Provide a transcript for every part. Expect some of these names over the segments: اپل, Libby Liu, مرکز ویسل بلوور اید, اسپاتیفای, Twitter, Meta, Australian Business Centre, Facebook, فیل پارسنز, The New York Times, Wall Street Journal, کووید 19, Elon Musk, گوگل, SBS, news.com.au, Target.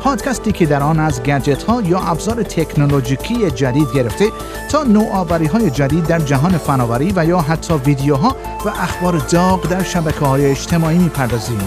پادکستی که در آن از گجت ها یا ابزار تکنولوژیکی جدید گرفته تا نوآوری های جدید در جهان فناوری و یا حتی ویدیوها و اخبار داغ در شبکه های اجتماعی می‌پردازیم.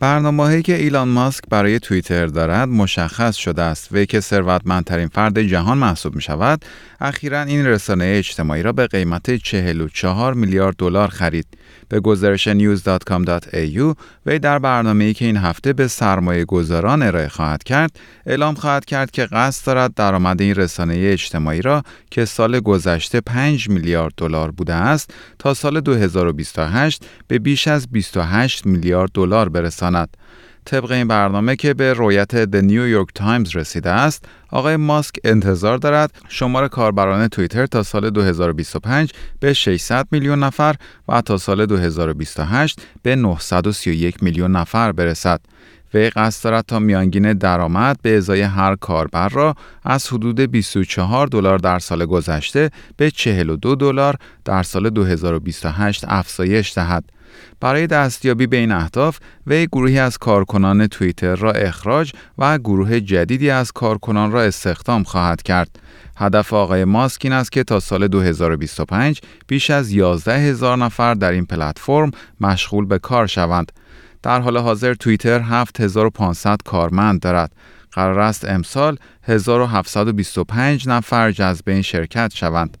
برنامه‌ای که ایلان ماسک برای توییتر دارد مشخص شده است، وی که ثروتمندترین فرد جهان محسوب می‌شود، اخیراً این رسانه اجتماعی را به قیمت 44 میلیارد دلار خرید. به گزارش news.com.au، وی در برنامه‌ای که این هفته به سرمایه‌گذاران ارائه خواهد کرد، اعلام خواهد کرد که قصد دارد درآمد این رسانه اجتماعی را که سال گذشته 5 میلیارد دلار بوده است، تا سال 2028 به بیش از 28 میلیارد دلار برساند. طبق این برنامه که به رویت The New York Times رسیده است، آقای ماسک انتظار دارد شمار کاربران توییتر تا سال 2025 به 600 میلیون نفر و تا سال 2028 به 931 میلیون نفر برسد. وی قصد دارد تا میانگین درآمد به ازای هر کاربر را از حدود 24 دلار در سال گذشته به 42 دلار در سال 2028 افزایش دهد. برای دستیابی به این اهداف، وی گروهی از کارکنان توییتر را اخراج و گروه جدیدی از کارکنان را استخدام خواهد کرد. هدف آقای ماسک این است که تا سال 2025 بیش از 11,000 نفر در این پلتفرم مشغول به کار شوند. در حال حاضر توییتر 7500 کارمند دارد. قرار است امسال 1725 نفر جذب این شرکت شوند.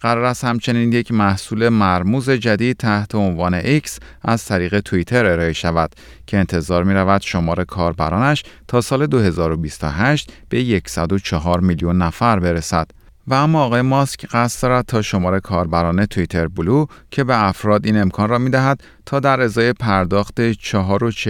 قرار است همچنین یک محصول مرموز جدید تحت عنوان X از طریق توییتر ارائه شود که انتظار می رود شمار کاربرانش تا سال 2028 به 104 میلیون نفر برسد. و اما آقای ماسک قصد دارد تا شمار کاربران توییتر بلو که به افراد این امکان را می دهد تا در ازای پرداخت 4.49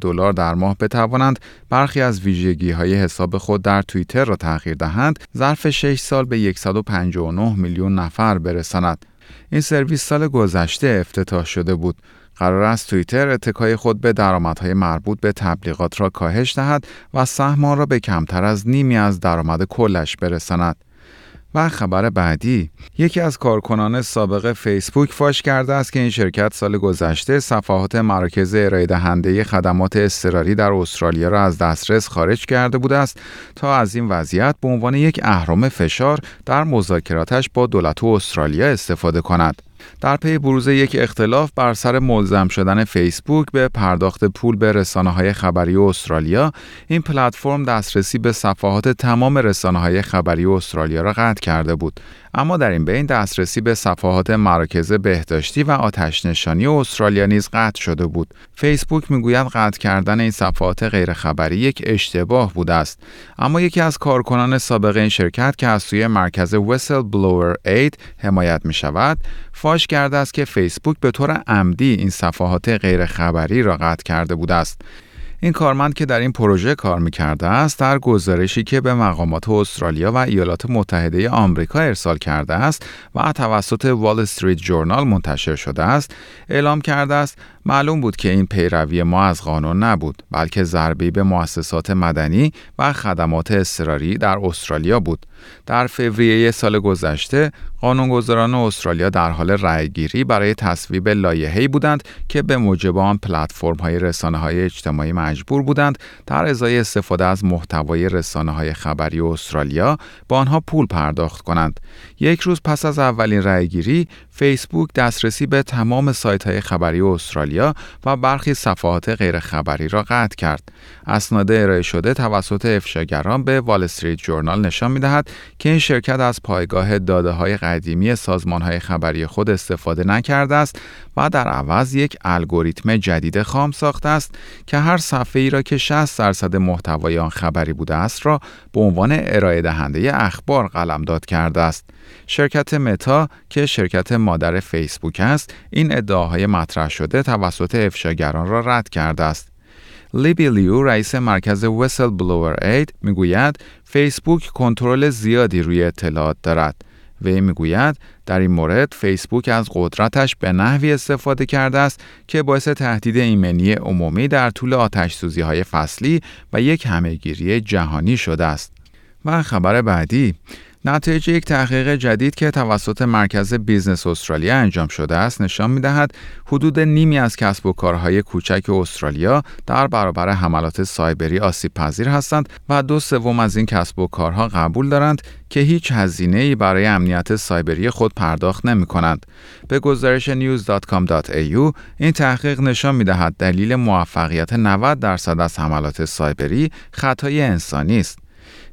دلار در ماه بتوانند برخی از ویژگی های حساب خود در توییتر را تغییر دهند، ظرف 6 سال به 159 میلیون نفر برساند. این سرویس سال گذشته افتتاح شده بود. قرار است توییتر اتکای خود به درآمدهای مربوط به تبلیغات را کاهش دهد و سهم آن را به کمتر از نیمی از درآمد کلش برساند. و خبر بعدی، یکی از کارکنان سابق فیسبوک فاش کرده است که این شرکت سال گذشته صفحات مراکز ارائه دهنده خدمات اضطراری در استرالیا را از دسترس خارج کرده بوده است تا از این وضعیت به عنوان یک اهرم فشار در مذاکراتش با دولت استرالیا استفاده کند. در پی بروز یک اختلاف بر سر ملزم شدن فیسبوک به پرداخت پول به رسانه‌های خبری استرالیا، این پلتفرم دسترسی به صفحات تمام رسانه‌های خبری استرالیا را قطع کرده بود، اما در این بین دسترسی به صفحات مراکز بهداشتی و آتش‌نشانی استرالیا نیز قطع شده بود. فیسبوک می‌گوید قطع کردن این صفحات غیرخبری یک اشتباه بوده است، اما یکی از کارکنان سابق این شرکت که از سوی مرکز ویسل بلوور اید حمایت می‌شود، فاش کرده است که فیسبوک به طور عمدی این صفحات غیرخبری را قطع کرده بوده است. این کارمند که در این پروژه کار می‌کرده است، در گزارشی که به مقامات استرالیا و ایالات متحده آمریکا ارسال کرده است و توسط وال استریت جورنال منتشر شده است، اعلام کرده است معلوم بود که این پیروی ما از قانون نبود، بلکه ضربه‌ای به مؤسسات مدنی و خدمات اضطراری در استرالیا بود. در فوریه سال گذشته، قانونگذاران استرالیا در حال رأی‌گیری برای تصویب لایحه‌ای بودند که به موجب آن پلتفرم‌های رسانه‌های اجتماعی مجبور بودند در ازای استفاده از محتوای رسانه‌های خبری استرالیا با آنها پول پرداخت کنند. یک روز پس از اولین رأی‌گیری، فیسبوک دسترسی به تمام سایت‌های خبری استرالیا و برخی صفحات غیرخبری را قطع کرد. اسناد ارائه شده توسط افشاگران به وال استریت جورنال نشان می‌دهد که این شرکت از پایگاه داده‌های قدیمی سازمان‌های خبری خود استفاده نکرده است و در عوض یک الگوریتم جدید خام ساخته است که هر صفحه ای را که 60% محتوای آن خبری بوده است را به عنوان ارائه دهنده اخبار قلمداد کرده است. شرکت متا که شرکت مادر فیسبوک است، این ادعاهای مطرح شده توسط افشاگران را رد کرده است. لیبی لیو رئیس مرکز ویسل بلوور اید میگوید فیسبوک کنترل زیادی روی اطلاعات دارد. وی میگوید در این مورد فیسبوک از قدرتش به نحوی استفاده کرده است که باعث تهدید ایمنی عمومی در طول آتش‌سوزی‌های فصلی و یک همه‌گیری جهانی شده است. و خبر بعدی، نتایج یک تحقیق جدید که توسط مرکز بیزنس استرالیا انجام شده است نشان می‌دهد حدود نیمی از کسب و کارهای کوچک استرالیا در برابر حملات سایبری آسیب پذیر هستند و 2/3 از این کسب و کارها قبول دارند که هیچ هزینه‌ای برای امنیت سایبری خود پرداخت نمی‌کنند. به گزارش news.com.au این تحقیق نشان می‌دهد دلیل موفقیت 90% از حملات سایبری خطای انسانی است.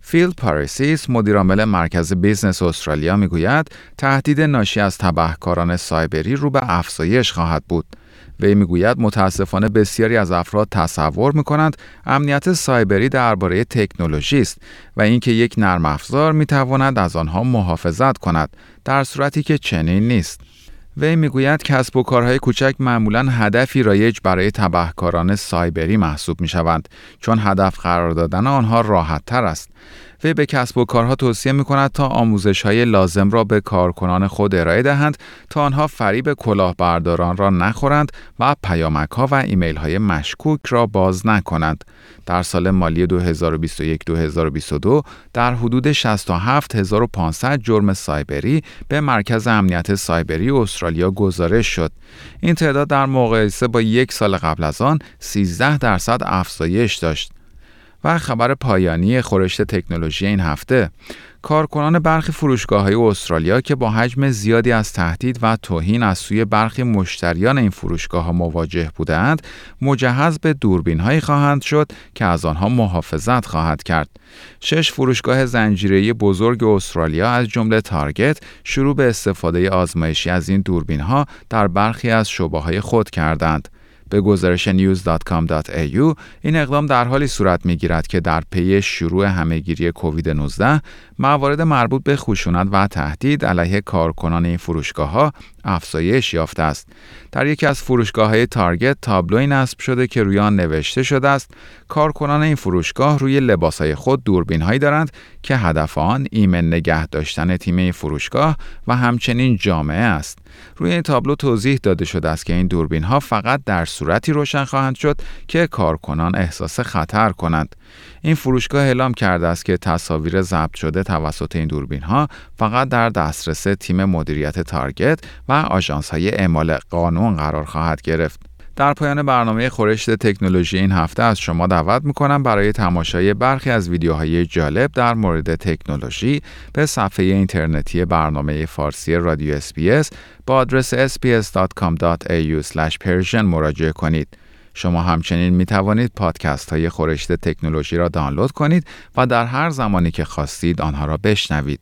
فیل پارسنز مدیرعامل مرکز بیزنس استرالیا میگوید تهدید ناشی از تبهکاران سایبری رو به افزایش خواهد بود. وی میگوید متاسفانه بسیاری از افراد تصور میکنند امنیت سایبری درباره تکنولوژی است و اینکه یک نرم افزار میتواند از آنها محافظت کند، در صورتی که چنین نیست. وی میگوید کسب و کارهای کوچک معمولاً هدفی رایج برای تبهکاران سایبری محسوب میشوند، چون هدف قرار دادن آنها راحت تر است. وی به کسب و کارها توصیه میکند تا آموزش‌های لازم را به کارکنان خود ارائه دهند تا آنها فریب کلاهبرداران را نخورند و پیامک‌ها و ایمیل‌های مشکوک را باز نکنند. در سال مالی 2021-2022 در حدود 67500 جرم سایبری به مرکز امنیت سایبری استرالیا گزارش شد. این تعداد در مقایسه با یک سال قبل از آن 13% افزایش داشت. و خبر پایانی خورشت تکنولوژی این هفته، کارکنان برخی فروشگاه‌های استرالیا که با حجم زیادی از تهدید و توهین از سوی برخی مشتریان این فروشگاه‌ها مواجه بودند، مجهز به دوربین‌هایی خواهند شد که از آنها محافظت خواهد کرد. 6 فروشگاه زنجیره‌ای بزرگ استرالیا از جمله تارگت شروع به استفاده آزمایشی از این دوربین‌ها در برخی از شعبه‌های خود کردند. به گزارش news.com.au این اقدام در حالی صورت می‌گیرد که در پی شروع همه‌گیری کووید 19 موارد مربوط به خشونت و تهدید علیه کارکنان این فروشگاه‌ها افزایش یافته است. در یکی از فروشگاه‌های تارگت تابلویی نصب شده که روی آن نوشته شده است کارکنان این فروشگاه روی لباس‌های خود دوربین‌هایی دارند که هدف آن ایمن نگه داشتن تیم این فروشگاه و همچنین جامعه است. روی این تابلو توضیح داده شده است که این دوربین‌ها فقط در صورتی روشن خواهند شد که کارکنان احساس خطر کنند. این فروشگاه اعلام کرده است که تصاویر ضبط شده توسط این دوربین‌ها فقط در دسترس تیم مدیریت تارگت و آژانس‌های اعمال قانون قرار خواهد گرفت. در پایان برنامه خورشت تکنولوژی این هفته از شما دعوت می‌کنم برای تماشای برخی از ویدیوهای جالب در مورد تکنولوژی به صفحه اینترنتی برنامه فارسی رادیو SBS با آدرس sbs.com.au/persian مراجعه کنید. شما همچنین می‌توانید پادکست‌های خورشت تکنولوژی را دانلود کنید و در هر زمانی که خواستید آنها را بشنوید.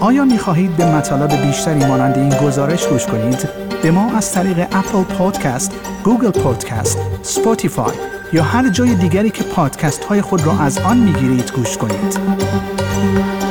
آیا می‌خواهید به مطالب بیشتری مانند این گزارش گوش کنید؟ به ما از طریق اپل پادکست، گوگل پادکست، اسپاتیفای یا هر جای دیگری که پادکست‌های خود را از آن می‌گیرید گوش کنید.